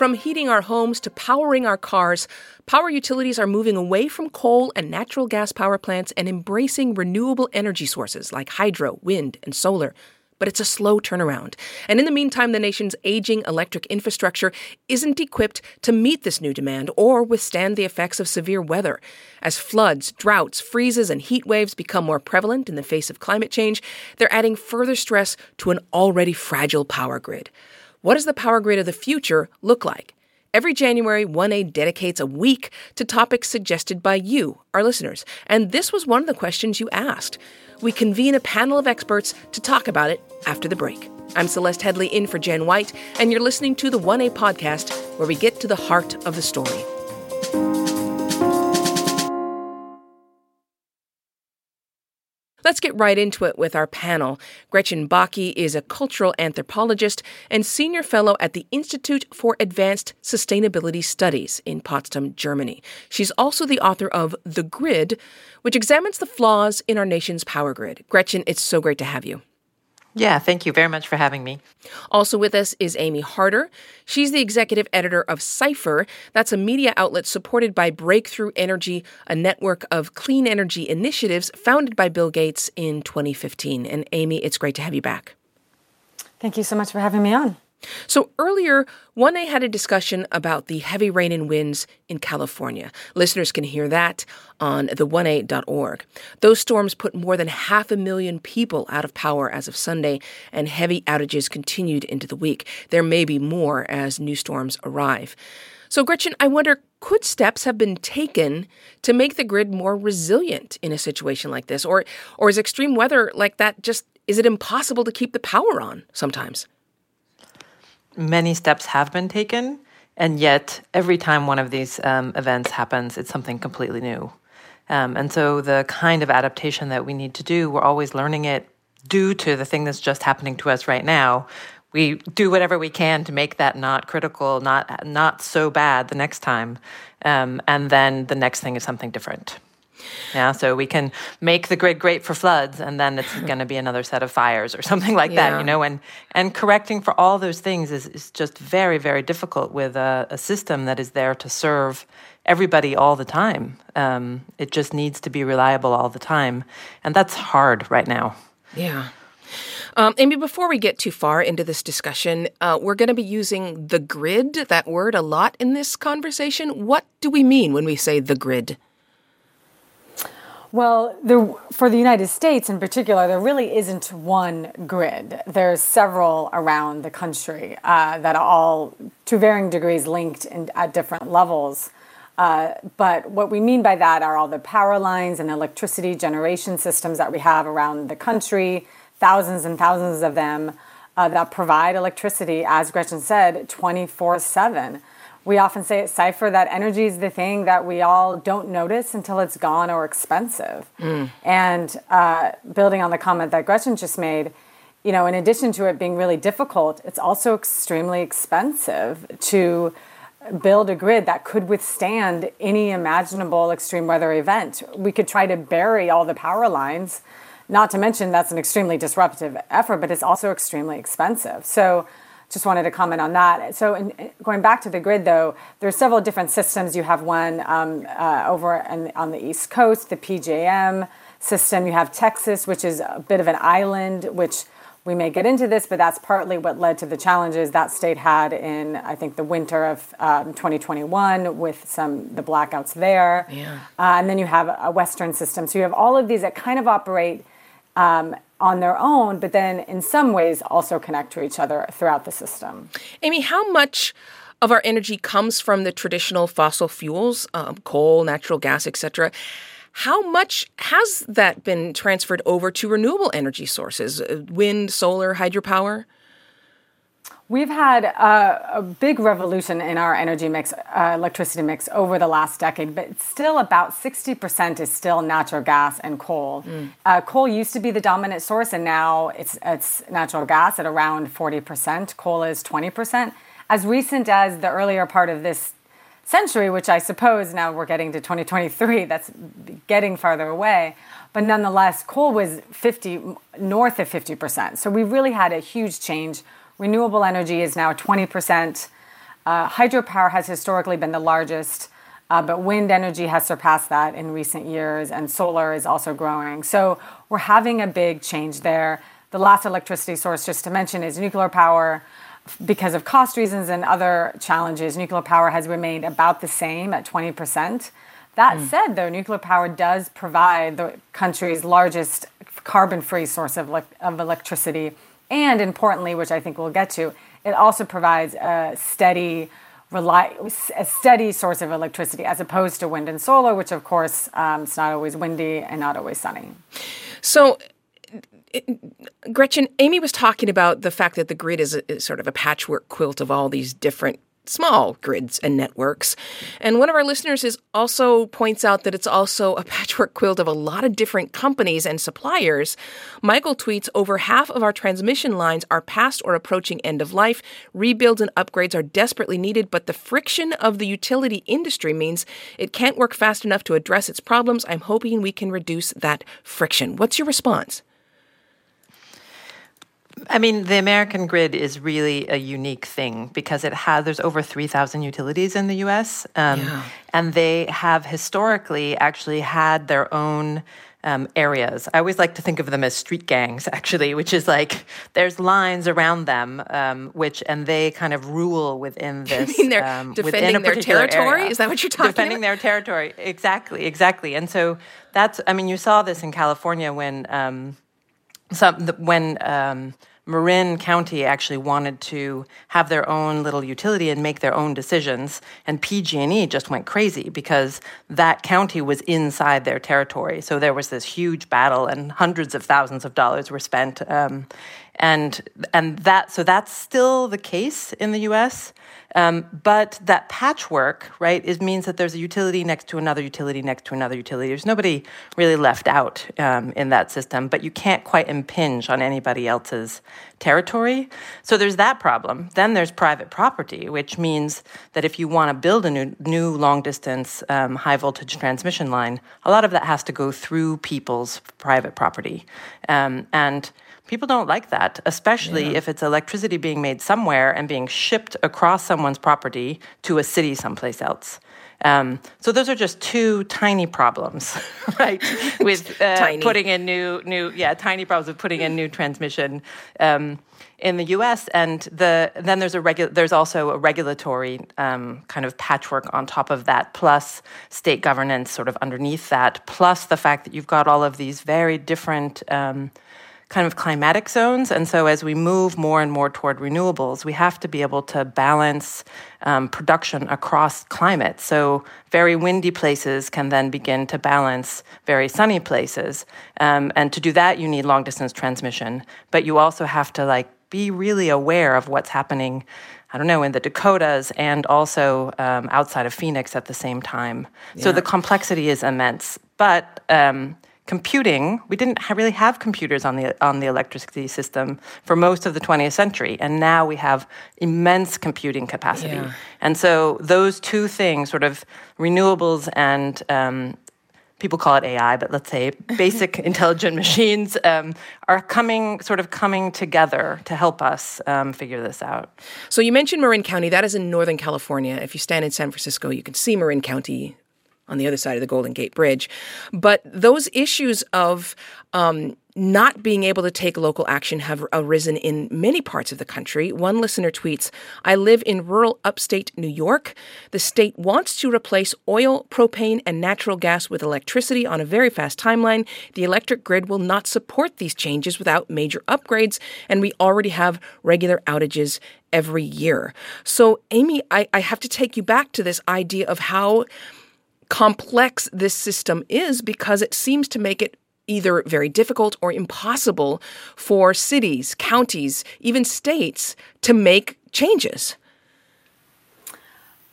From heating our homes to powering our cars, power utilities are moving away from coal and natural gas power plants and embracing renewable energy sources like hydro, wind, and solar. But it's a slow turnaround. And in the meantime, the nation's aging electric infrastructure isn't equipped to meet this new demand or withstand the effects of severe weather. As floods, droughts, freezes, and heat waves become more prevalent in the face of climate change, they're adding further stress to an already fragile power grid. What does the power grid of the future look like? Every January, 1A dedicates a week to topics suggested by you, our listeners. And this was one of the questions you asked. We convene a panel of experts to talk about it after the break. I'm Celeste Headley in for Jen White, and you're listening to the 1A podcast, where we get to the heart of the story. Let's get right into it with our panel. Gretchen Bakke is a cultural anthropologist and senior fellow at the Institute for Advanced Sustainability Studies in Potsdam, Germany. She's also the author of The Grid, which examines the flaws in our nation's power grid. Gretchen, it's so great to have you. Yeah, thank you very much for having me. Also with us is Amy Harder. She's the executive editor of Cipher. That's a media outlet supported by Breakthrough Energy, a network of clean energy initiatives founded by Bill Gates in 2015. And Amy, it's great to have you back. Thank you so much for having me on. So earlier, 1A had a discussion about the heavy rain and winds in California. Listeners can hear that on the1a.org. Those storms put more than 500,000 people out of power as of Sunday, and heavy outages continued into the week. There may be more as new storms arrive. So Gretchen, I wonder, could steps have been taken to make the grid more resilient in a situation like this? Or is extreme weather like that just, is it impossible to keep the power on sometimes? Many steps have been taken, and yet every time one of these events happens, it's something completely new. And so the kind of adaptation that we need to do, we're always learning it due to the thing that's just happening to us right now. We do whatever we can to make that not critical, not so bad the next time, and then the next thing is something different. Yeah, so we can make the grid great for floods, and then it's going to be another set of fires or something like that, you know. And correcting for all those things is just very, very difficult with a system that is there to serve everybody all the time. It just needs to be reliable all the time, and that's hard right now. Yeah. Amy, before we get too far into this discussion, we're going to be using the grid, that word, a lot in this conversation. What do we mean when we say the grid? Well, for the United States in particular, there really isn't one grid. There's several around the country that are all, to varying degrees, linked at different levels. But what we mean by that are all the power lines and electricity generation systems that we have around the country, thousands and thousands of them, that provide electricity, as Gretchen said, 24/7. We often say at Cipher that energy is the thing that we all don't notice until it's gone or expensive. Mm. And building on the comment that Gretchen just made, you know, in addition to it being really difficult, it's also extremely expensive to build a grid that could withstand any imaginable extreme weather event. We could try to bury all the power lines, not to mention that's an extremely disruptive effort, but it's also extremely expensive. So just wanted to comment on that. So going back to the grid, though, there's several different systems. You have one over on the East Coast, the PJM system. You have Texas, which is a bit of an island, which we may get into this, but that's partly what led to the challenges that state had in, I think, the winter of 2021 with the blackouts there. Yeah. And then you have a Western system. So you have all of these that kind of operate on their own, but then in some ways also connect to each other throughout the system. Amy, how much of our energy comes from the traditional fossil fuels, coal, natural gas, etc.? How much has that been transferred over to renewable energy sources, wind, solar, hydropower? We've had a big revolution in our energy mix, electricity mix, over the last decade, but still about 60% is still natural gas and coal. Mm. Coal used to be the dominant source, and now it's natural gas at around 40%. Coal is 20%. As recent as the earlier part of this century, which I suppose now we're getting to 2023, that's getting farther away. But nonetheless, coal was north of 50%. So we really had a huge change. Renewable energy is now 20%. Hydropower has historically been the largest, but wind energy has surpassed that in recent years, and solar is also growing. So we're having a big change there. The last electricity source, just to mention, is nuclear power. Because of cost reasons and other challenges, nuclear power has remained about the same at 20%. That said, though, nuclear power does provide the country's largest carbon-free source of electricity. And importantly, which I think we'll get to, it also provides a steady source of electricity, as opposed to wind and solar, which, of course, it's not always windy and not always sunny. So, Gretchen, Amy was talking about the fact that the grid is sort of a patchwork quilt of all these different small grids and networks. And one of our listeners is also points out that it's also a patchwork quilt of a lot of different companies and suppliers. Michael tweets, over half of our transmission lines are past or approaching end of life. Rebuilds and upgrades are desperately needed, but the friction of the utility industry means it can't work fast enough to address its problems. I'm hoping we can reduce that friction. What's your response? I mean, the American grid is really a unique thing because there's over 3,000 utilities in the U.S. And they have historically actually had their own areas. I always like to think of them as street gangs, actually, which is like there's lines around them, and they kind of rule within this. You mean they're defending their territory? Area. Is that what you're talking about? Defending their territory, exactly. And so you saw this in California when Marin County actually wanted to have their own little utility and make their own decisions, and PG&E just went crazy because that county was inside their territory. So there was this huge battle, and hundreds of thousands of dollars were spent. So that's still the case in the U.S. But that patchwork, right, it means that there's a utility next to another utility next to another utility. There's nobody really left out in that system, but you can't quite impinge on anybody else's territory. So there's that problem. Then there's private property, which means that if you want to build a new long-distance high-voltage transmission line, a lot of that has to go through people's private property. And people don't like that, especially if it's electricity being made somewhere and being shipped across someone's property to a city someplace else. So those are just two tiny problems, right? With putting in new transmission in the U.S. And then there's also a regulatory kind of patchwork on top of that, plus state governance sort of underneath that, plus the fact that you've got all of these very different kind of climatic zones. And so as we move more and more toward renewables, we have to be able to balance production across climate. So very windy places can then begin to balance very sunny places. And to do that, you need long-distance transmission. But you also have to be really aware of what's happening, I don't know, in the Dakotas and also outside of Phoenix at the same time. Yeah. So the complexity is immense. But computing, we didn't really have computers on the electricity system for most of the 20th century, and now we have immense computing capacity. Yeah. And so those two things, sort of renewables and people call it AI, but let's say basic intelligent machines, are coming together to help us figure this out. So you mentioned Marin County. That is in Northern California. If you stand in San Francisco, you can see Marin County on the other side of the Golden Gate Bridge. But those issues of not being able to take local action have arisen in many parts of the country. One listener tweets, I live in rural upstate New York. The state wants to replace oil, propane, and natural gas with electricity on a very fast timeline. The electric grid will not support these changes without major upgrades, and we already have regular outages every year. So, Amy, I have to take you back to this idea of how complex this system is, because it seems to make it either very difficult or impossible for cities, counties, even states to make changes.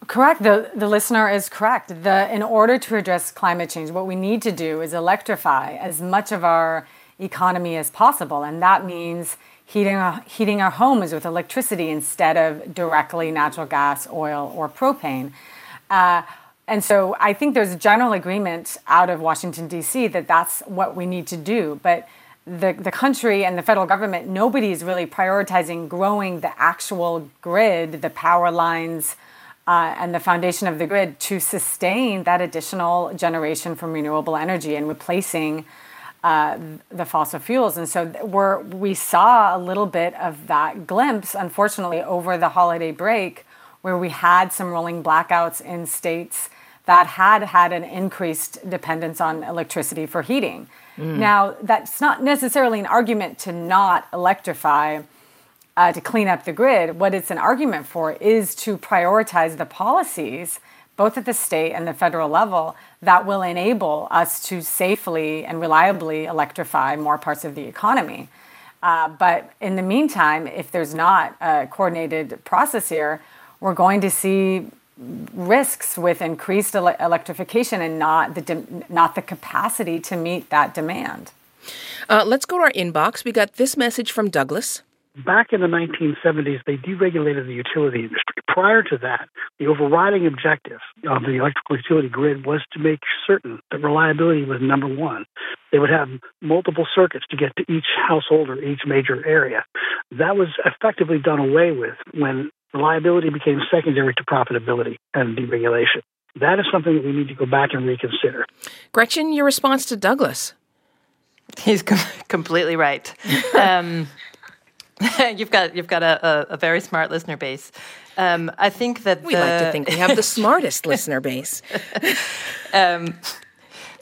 Correct. The listener is correct. In order to address climate change, what we need to do is electrify as much of our economy as possible. And that means heating our homes with electricity instead of directly natural gas, oil, or propane. And so I think there's a general agreement out of Washington, D.C. that that's what we need to do. But the country and the federal government, nobody's really prioritizing growing the actual grid, the power lines, and the foundation of the grid to sustain that additional generation from renewable energy and replacing the fossil fuels. And so we saw a little bit of that glimpse, unfortunately, over the holiday break, where we had some rolling blackouts in states that had had an increased dependence on electricity for heating. Mm. Now, that's not necessarily an argument to not electrify, to clean up the grid. What it's an argument for is to prioritize the policies, both at the state and the federal level, that will enable us to safely and reliably electrify more parts of the economy. But in the meantime, if there's not a coordinated process here, we're going to see risks with increased electrification and not the capacity to meet that demand. Let's go to our inbox. We got this message from Douglas. Back in the 1970s, they deregulated the utility industry. Prior to that, the overriding objective of the electrical utility grid was to make certain that reliability was number one. They would have multiple circuits to get to each household or each major area. That was effectively done away with when reliability became secondary to profitability and deregulation. That is something that we need to go back and reconsider. Gretchen, your response to Douglas? He's completely right. You've got a very smart listener base. I think that we like to think we have the smartest listener base.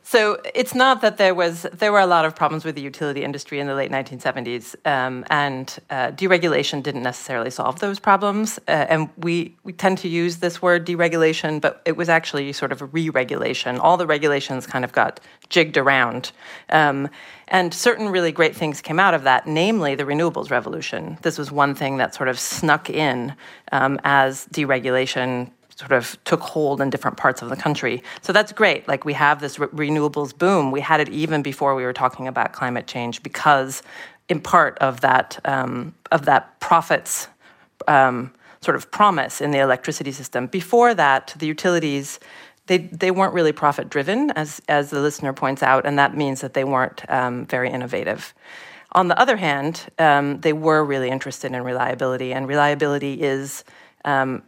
So it's not that there were a lot of problems with the utility industry in the late 1970s, and deregulation didn't necessarily solve those problems. And we tend to use this word deregulation, but it was actually sort of a re-regulation. All the regulations kind of got jigged around. And certain really great things came out of that, namely the renewables revolution. This was one thing that sort of snuck in as deregulation sort of took hold in different parts of the country. So that's great. Like, we have this renewables boom. We had it even before we were talking about climate change, because in part of that profits sort of promise in the electricity system. Before that, the utilities, they weren't really profit driven, as the listener points out, and that means that they weren't very innovative. On the other hand, they were really interested in reliability, and reliability is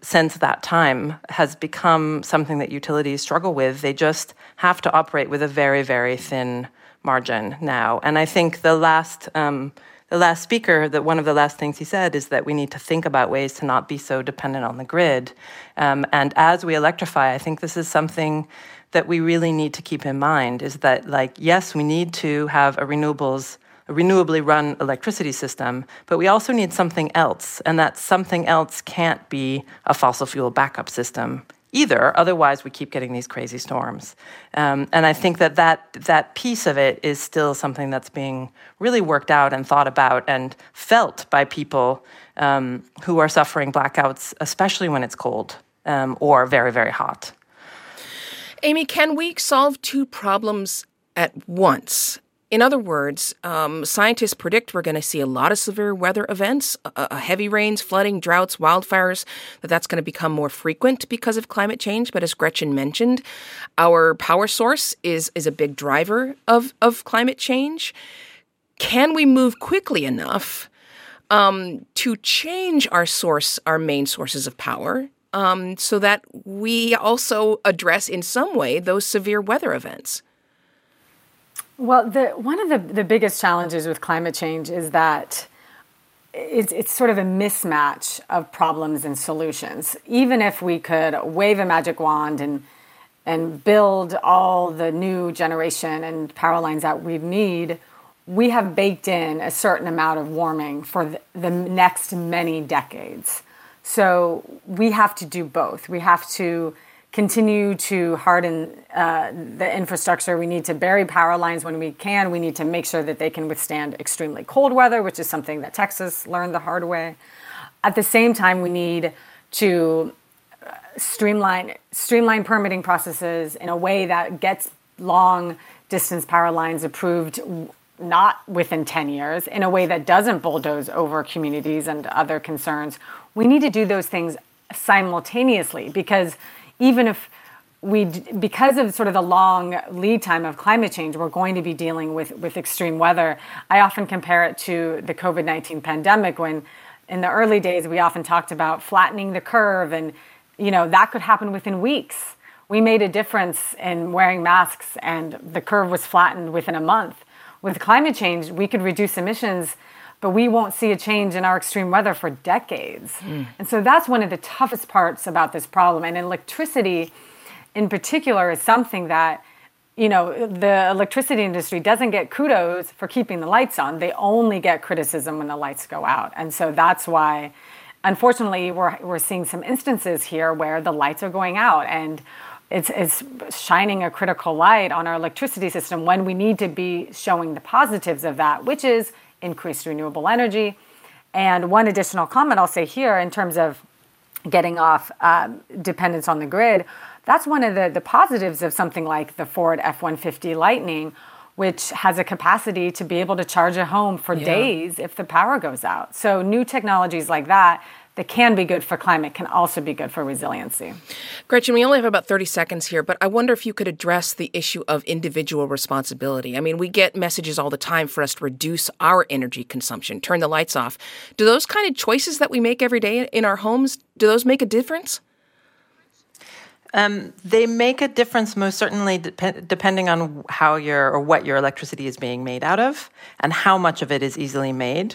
since that time has become something that utilities struggle with. They just have to operate with a very, very thin margin now. And I think the last speaker, that one of the last things he said is that we need to think about ways to not be so dependent on the grid. And as we electrify, I think this is something that we really need to keep in mind, is that, like, yes, we need to have a renewably run electricity system, but we also need something else, and that something else can't be a fossil fuel backup system either. Otherwise, we keep getting these crazy storms. And I think that piece of it is still something that's being really worked out and thought about and felt by people who are suffering blackouts, especially when it's cold or very, very hot. Amy, can we solve two problems at once? In other words, scientists predict we're going to see a lot of severe weather events, heavy rains, flooding, droughts, wildfires, that's going to become more frequent because of climate change. But as Gretchen mentioned, our power source is a big driver of climate change. Can we move quickly enough to change our main sources of power, so that we also address in some way those severe weather events? Well, one of the biggest challenges with climate change is that it's sort of a mismatch of problems and solutions. Even if we could wave a magic wand and build all the new generation and power lines that we need, we have baked in a certain amount of warming for the next many decades. So we have to do both. We have to continue to harden the infrastructure. We need to bury power lines when we can. We need to make sure that they can withstand extremely cold weather, which is something that Texas learned the hard way. At the same time, we need to streamline permitting processes in a way that gets long-distance power lines approved not within 10 years, in a way that doesn't bulldoze over communities and other concerns. We need to do those things simultaneously, because even if because of sort of the long lead time of climate change, we're going to be dealing with extreme weather. I often compare it to the COVID-19 pandemic, when in the early days, we often talked about flattening the curve, and, you know, that could happen within weeks. We made a difference in wearing masks, and the curve was flattened within a month. With climate change, we could reduce emissions, but we won't see a change in our extreme weather for decades. And so that's one of the toughest parts about this problem. And electricity, in particular, is something that, you know, the electricity industry doesn't get kudos for keeping the lights on. They only get criticism when the lights go out. And so that's why, unfortunately, we're seeing some instances here where the lights are going out, and it's shining a critical light on our electricity system when we need to be showing the positives of that, which is increased renewable energy. And one additional comment I'll say here in terms of getting off dependence on the grid, that's one of the positives of something like the Ford F-150 Lightning, which has a capacity to be able to charge a home for days if the power goes out. So new technologies like that, that can be good for climate, can also be good for resiliency. Gretchen, we only have about 30 seconds here, but I wonder if you could address the issue of individual responsibility. I mean, we get messages all the time for us to reduce our energy consumption, turn the lights off. Do those kind of choices that we make every day in our homes, do those make a difference? They make a difference, most certainly, depending on how what your electricity is being made out of and how much of it is easily made.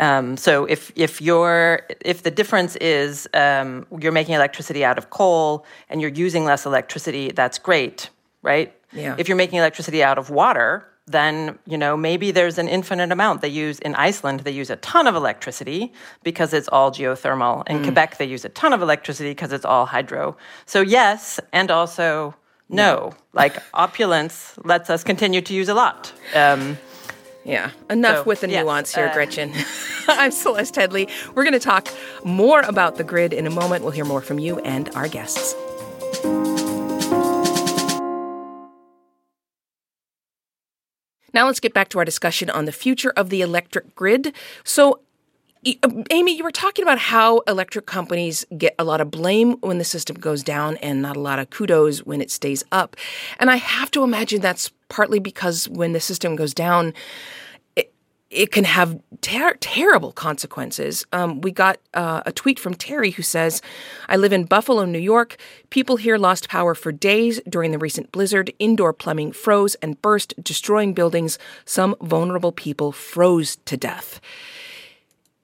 So if the difference is you're making electricity out of coal and you're using less electricity, that's great, right? Yeah. If you're making electricity out of water, then, you know, maybe there's an infinite amount. In Iceland, they use a ton of electricity because it's all geothermal. In Quebec, they use a ton of electricity because it's all hydro. So yes, and also no. Like, opulence lets us continue to use a lot. Yeah, enough with the nuance here, Gretchen. I'm Celeste Headley. We're going to talk more about the grid in a moment. We'll hear more from you and our guests. Now let's get back to our discussion on the future of the electric grid. So, Amy, you were talking about how electric companies get a lot of blame when the system goes down and not a lot of kudos when it stays up. And I have to imagine that's partly because when the system goes down, it can have terrible consequences. We got a tweet from Terry who says, I live in Buffalo, New York. People here lost power for days during the recent blizzard. Indoor plumbing froze and burst, destroying buildings. Some vulnerable people froze to death.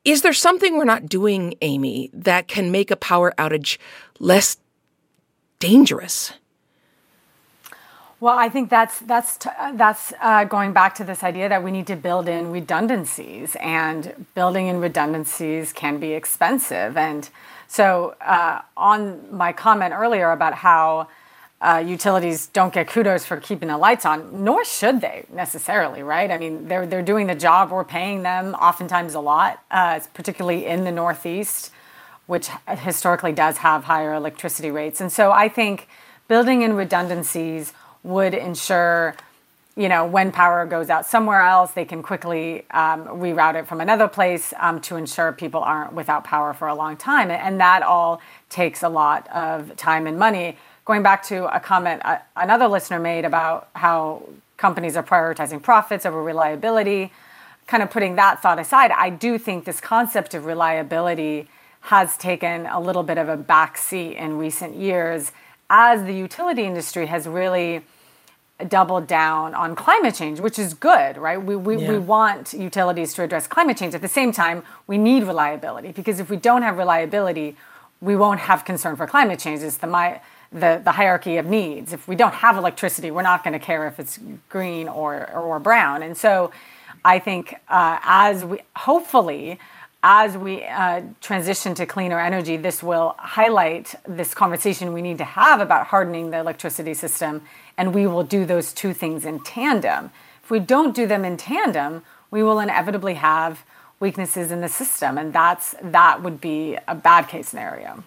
Is there something we're not doing, Amy, that can make a power outage less dangerous? Well, I think that's going back to this idea that we need to build in redundancies, and building in redundancies can be expensive. And so on my comment earlier about how utilities don't get kudos for keeping the lights on, nor should they necessarily, right? I mean, they're doing the job. We're paying them oftentimes a lot, particularly in the Northeast, which historically does have higher electricity rates. And so I think building in redundancies would ensure, you know, when power goes out somewhere else, they can quickly reroute it from another place to ensure people aren't without power for a long time. And that all takes a lot of time and money. Going back to a comment another listener made about how companies are prioritizing profits over reliability, kind of putting that thought aside, I do think this concept of reliability has taken a little bit of a backseat in recent years as the utility industry has really doubled down on climate change, which is good, right? We want utilities to address climate change. At the same time, we need reliability, because if we don't have reliability, we won't have concern for climate change. It's the hierarchy of needs. If we don't have electricity, we're not going to care if it's green or brown. And so I think as we transition to cleaner energy, this will highlight this conversation we need to have about hardening the electricity system, and we will do those two things in tandem. If we don't do them in tandem, we will inevitably have weaknesses in the system, and that would be a bad case scenario.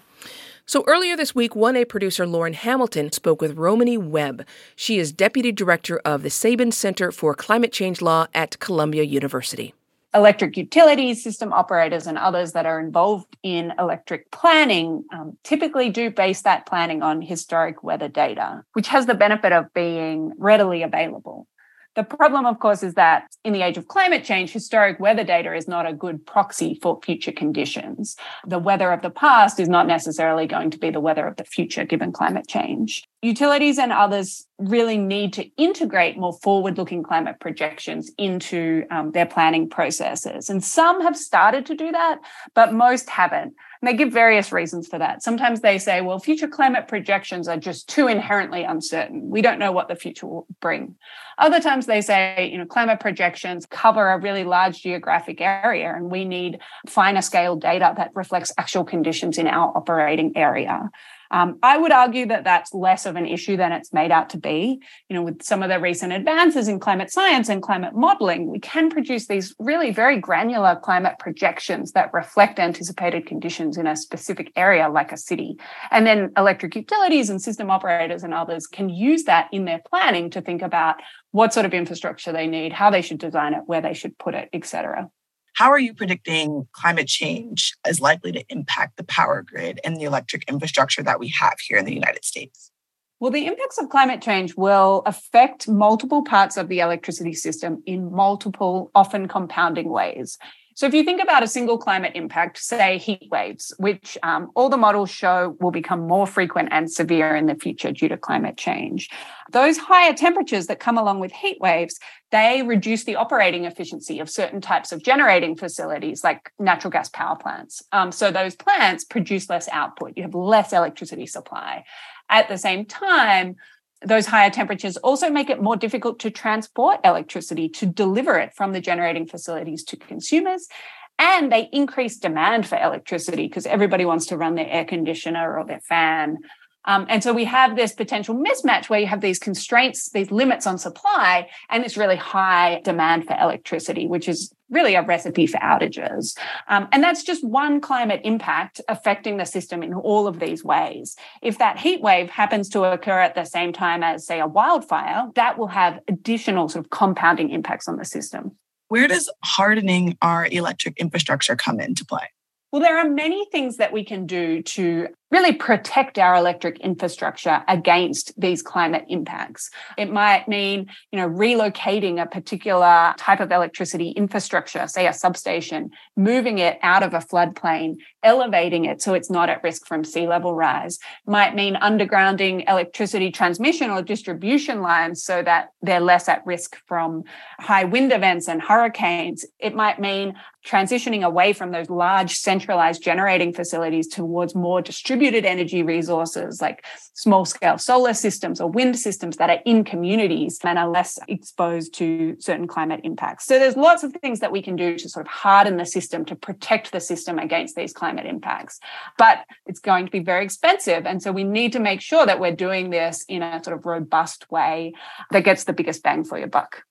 So earlier this week, 1A producer Lauren Hamilton spoke with Romany Webb. She is deputy director of the Sabin Center for Climate Change Law at Columbia University. electric utilities, system operators, and others that are involved in electric planning typically do base that planning on historic weather data, which has the benefit of being readily available. The problem, of course, is that in the age of climate change, historic weather data is not a good proxy for future conditions. The weather of the past is not necessarily going to be the weather of the future, given climate change. Utilities and others really need to integrate more forward-looking climate projections into their planning processes. And some have started to do that, but most haven't. And they give various reasons for that. Sometimes they say, well, future climate projections are just too inherently uncertain. We don't know what the future will bring. Other times they say, climate projections cover a really large geographic area and we need finer scale data that reflects actual conditions in our operating area. I would argue that that's less of an issue than it's made out to be. With some of the recent advances in climate science and climate modeling, we can produce these really very granular climate projections that reflect anticipated conditions in a specific area like a city. And then electric utilities and system operators and others can use that in their planning to think about what sort of infrastructure they need, how they should design it, where they should put it, et cetera. How are you predicting climate change is likely to impact the power grid and the electric infrastructure that we have here in the United States? Well, the impacts of climate change will affect multiple parts of the electricity system in multiple, often compounding ways. So if you think about a single climate impact, say heat waves, which all the models show will become more frequent and severe in the future due to climate change, those higher temperatures that come along with heat waves, they reduce the operating efficiency of certain types of generating facilities like natural gas power plants. So those plants produce less output. You have less electricity supply. At the same time, those higher temperatures also make it more difficult to transport electricity, to deliver it from the generating facilities to consumers. And they increase demand for electricity because everybody wants to run their air conditioner or their fan. And so we have this potential mismatch where you have these constraints, these limits on supply, and this really high demand for electricity, which is really a recipe for outages. And that's just one climate impact affecting the system in all of these ways. If that heat wave happens to occur at the same time as, say, a wildfire, that will have additional sort of compounding impacts on the system. Where does hardening our electric infrastructure come into play? Well, there are many things that we can do to really protect our electric infrastructure against these climate impacts. It might mean, relocating a particular type of electricity infrastructure, say a substation, moving it out of a floodplain, elevating it so it's not at risk from sea level rise. It might mean undergrounding electricity transmission or distribution lines so that they're less at risk from high wind events and hurricanes. It might mean transitioning away from those large centralized generating facilities towards more distributed energy resources like small-scale solar systems or wind systems that are in communities and are less exposed to certain climate impacts. So there's lots of things that we can do to sort of harden the system, to protect the system against these climate impacts. But it's going to be very expensive. And so we need to make sure that we're doing this in a sort of robust way that gets the biggest bang for your buck.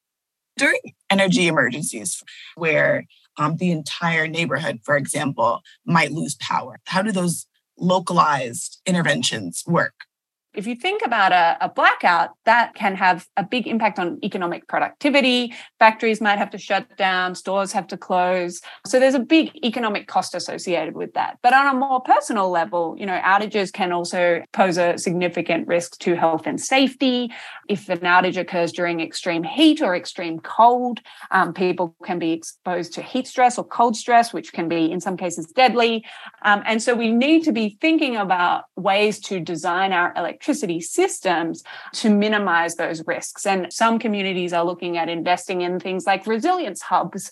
During energy emergencies where the entire neighborhood, for example, might lose power, how do those localized interventions work? If you think about a blackout, that can have a big impact on economic productivity. Factories might have to shut down, stores have to close. So there's a big economic cost associated with that. But on a more personal level, outages can also pose a significant risk to health and safety. If an outage occurs during extreme heat or extreme cold, people can be exposed to heat stress or cold stress, which can be in some cases deadly. And so we need to be thinking about ways to design our electricity systems to minimize those risks. And some communities are looking at investing in things like resilience hubs,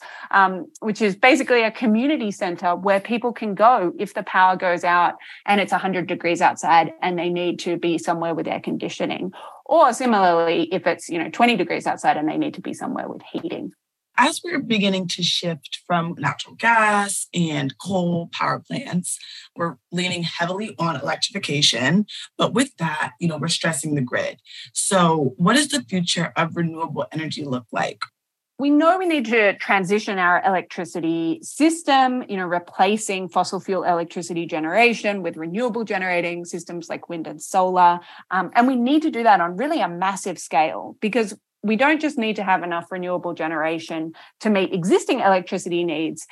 which is basically a community center where people can go if the power goes out and it's 100 degrees outside and they need to be somewhere with air conditioning. Or similarly, if it's 20 degrees outside and they need to be somewhere with heating. As we're beginning to shift from natural gas and coal power plants, we're leaning heavily on electrification. But with that, we're stressing the grid. So what does the future of renewable energy look like? We know we need to transition our electricity system, replacing fossil fuel electricity generation with renewable generating systems like wind and solar. And we need to do that on really a massive scale because we don't just need to have enough renewable generation to meet existing electricity needs,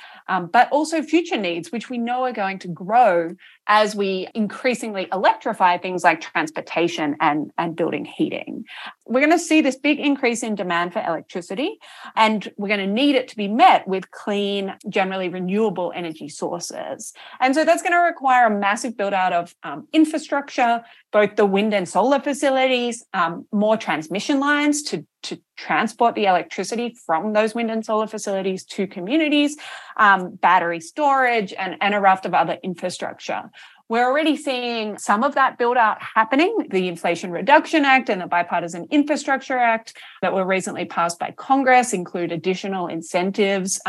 but also future needs, which we know are going to grow as we increasingly electrify things like transportation and building heating. We're going to see this big increase in demand for electricity, and we're going to need it to be met with clean, generally renewable energy sources. And so that's going to require a massive build-out of infrastructure, both the wind and solar facilities, more transmission lines to transport the electricity from those wind and solar facilities to communities, battery storage, and a raft of other infrastructure. We're already seeing some of that build-out happening. The Inflation Reduction Act and the Bipartisan Infrastructure Act that were recently passed by Congress include additional incentives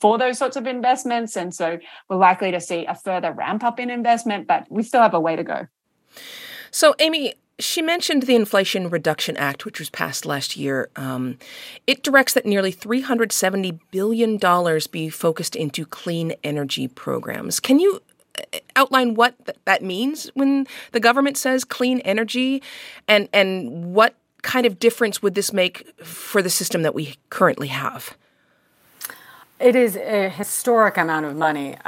for those sorts of investments. And so we're likely to see a further ramp-up in investment, but we still have a way to go. So, Amy, she mentioned the Inflation Reduction Act, which was passed last year. It directs that nearly $370 billion be focused into clean energy programs. Can you outline what that means when the government says clean energy, and what kind of difference would this make for the system that we currently have? It is a historic amount of money.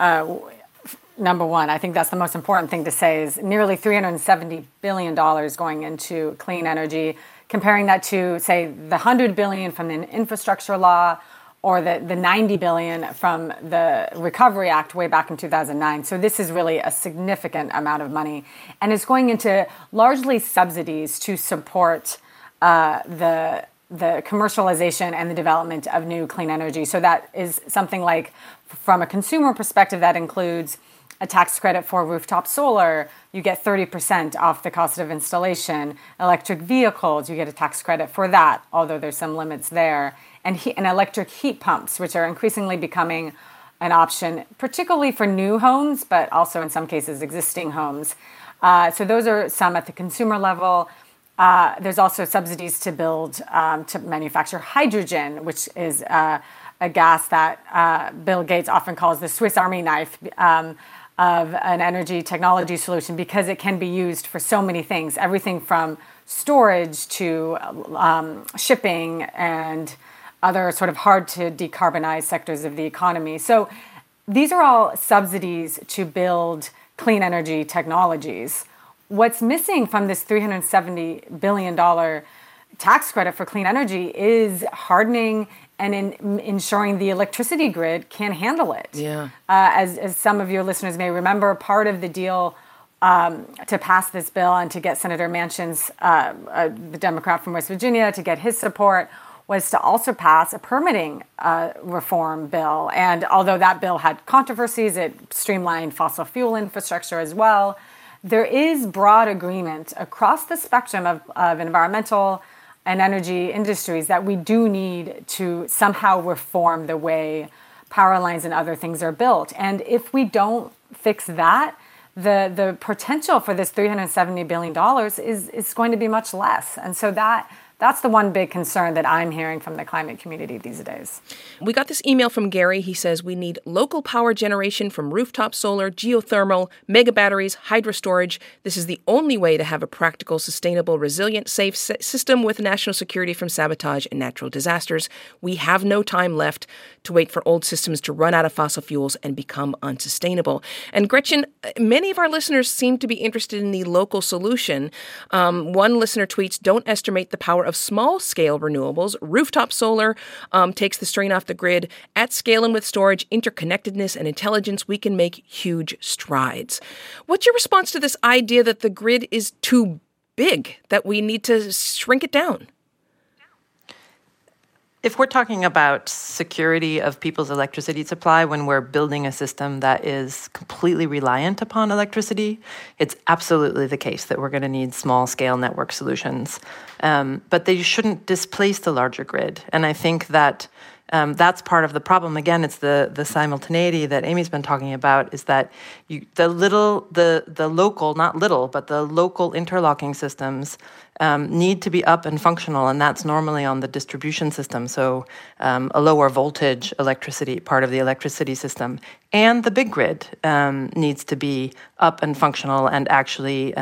Number one, I think that's the most important thing to say, is nearly $370 billion going into clean energy, comparing that to, say, the $100 billion from the infrastructure law or the $90 billion from the Recovery Act way back in 2009. So this is really a significant amount of money. And it's going into largely subsidies to support the commercialization and the development of new clean energy. So that is something like, from a consumer perspective, that includes a tax credit for rooftop solar. You get 30% off the cost of installation. Electric vehicles, you get a tax credit for that, although there's some limits there. And electric heat pumps, which are increasingly becoming an option, particularly for new homes, but also in some cases existing homes. So those are some at the consumer level. There's also subsidies to build, to manufacture hydrogen, which is a gas that Bill Gates often calls the Swiss Army knife, of an energy technology solution, because it can be used for so many things, everything from storage to shipping and other sort of hard to decarbonize sectors of the economy. So these are all subsidies to build clean energy technologies. What's missing from this $370 billion tax credit for clean energy is hardening and ensuring the electricity grid can handle it. Yeah. As some of your listeners may remember, part of the deal to pass this bill and to get Senator Manchin's, the Democrat from West Virginia, to get his support, was to also pass a permitting reform bill. And although that bill had controversies, it streamlined fossil fuel infrastructure as well. There is broad agreement across the spectrum of environmental and energy industries that we do need to somehow reform the way power lines and other things are built. And if we don't fix that, the potential for this $370 billion is going to be much less. And so that's the one big concern that I'm hearing from the climate community these days. We got this email from Gary. He says, we need local power generation from rooftop solar, geothermal, mega batteries, hydro storage. This is the only way to have a practical, sustainable, resilient, safe system with national security from sabotage and natural disasters. We have no time left to wait for old systems to run out of fossil fuels and become unsustainable. And Gretchen, many of our listeners seem to be interested in the local solution. One listener tweets, don't estimate the power of small-scale renewables. Rooftop solar takes the strain off the grid. At scale and with storage, interconnectedness, and intelligence, we can make huge strides. What's your response to this idea that the grid is too big, that we need to shrink it down? If we're talking about security of people's electricity supply when we're building a system that is completely reliant upon electricity, it's absolutely the case that we're going to need small-scale network solutions. But they shouldn't displace the larger grid. And I think that that's part of the problem. Again, it's the simultaneity that Amy's been talking about, is that the local interlocking systems need to be up and functional, and that's normally on the distribution system, so a lower voltage electricity part of the electricity system. And the big grid needs to be up and functional and actually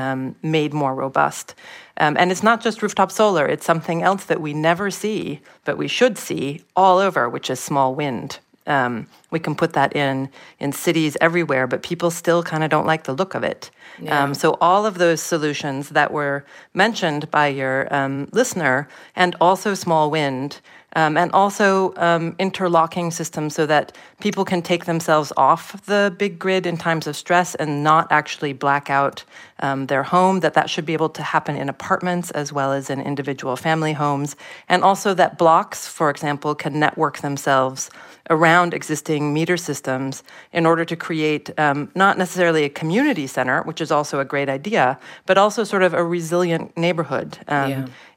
made more robust. And it's not just rooftop solar. It's something else that we never see, but we should see all over, which is small wind. We can put that in cities everywhere, but people still kind of don't like the look of it. Yeah. So all of those solutions that were mentioned by your listener, and also small wind, and also interlocking systems so that people can take themselves off the big grid in times of stress and not actually black out their home, that should be able to happen in apartments as well as in individual family homes. And also that blocks, for example, can network themselves around existing meter systems in order to create not necessarily a community center, which is also a great idea, but also sort of a resilient neighborhood.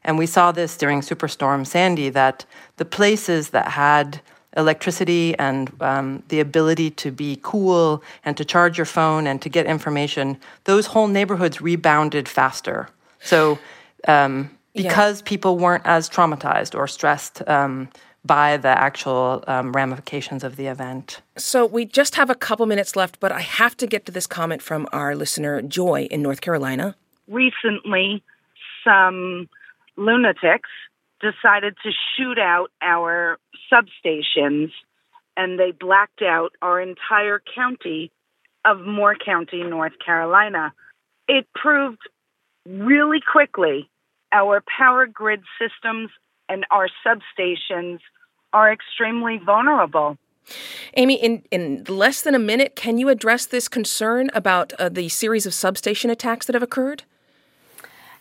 And we saw this during Superstorm Sandy, that the places that had electricity and the ability to be cool and to charge your phone and to get information, those whole neighborhoods rebounded faster. So because people weren't as traumatized or stressed by the actual ramifications of the event. So we just have a couple minutes left, but I have to get to this comment from our listener, Joy, in North Carolina. Recently, some lunatics decided to shoot out our substations, and they blacked out our entire county of Moore County, North Carolina. It proved really quickly our power grid systems and our substations are extremely vulnerable. Amy, in less than a minute, can you address this concern about the series of substation attacks that have occurred?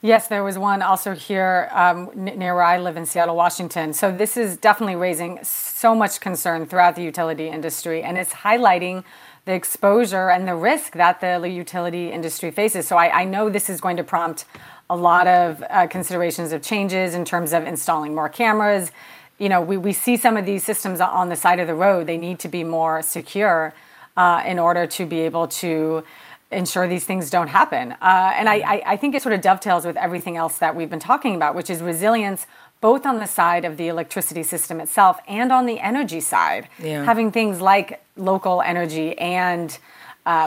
Yes, there was one also here near where I live in Seattle, Washington. So this is definitely raising so much concern throughout the utility industry, and it's highlighting the exposure and the risk that the utility industry faces. So I know this is going to prompt a lot of considerations of changes in terms of installing more cameras. You know, we see some of these systems on the side of the road. They need to be more secure in order to be able to ensure these things don't happen. And I think it sort of dovetails with everything else that we've been talking about, which is resilience, both on the side of the electricity system itself and on the energy side. Yeah. Having things like local energy and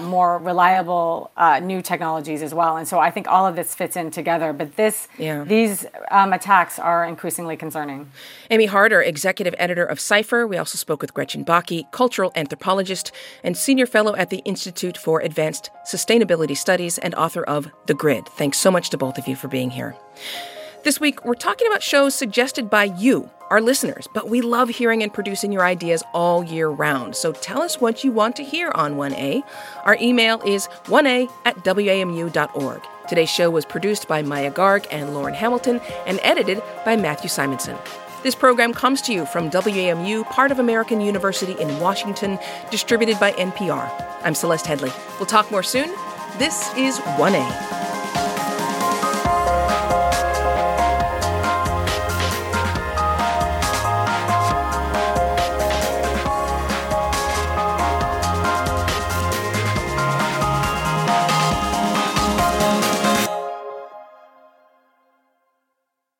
more reliable new technologies as well. And so I think all of this fits in together. But these attacks are increasingly concerning. Amy Harder, executive editor of Cipher. We also spoke with Gretchen Bakke, cultural anthropologist and senior fellow at the Institute for Advanced Sustainability Studies and author of The Grid. Thanks so much to both of you for being here. This week, we're talking about shows suggested by you, our listeners, but we love hearing and producing your ideas all year round. So tell us what you want to hear on 1A. Our email is 1a@wamu.org. Today's show was produced by Maya Garg and Lauren Hamilton and edited by Matthew Simonson. This program comes to you from WAMU, part of American University in Washington, distributed by NPR. I'm Celeste Headley. We'll talk more soon. This is 1A.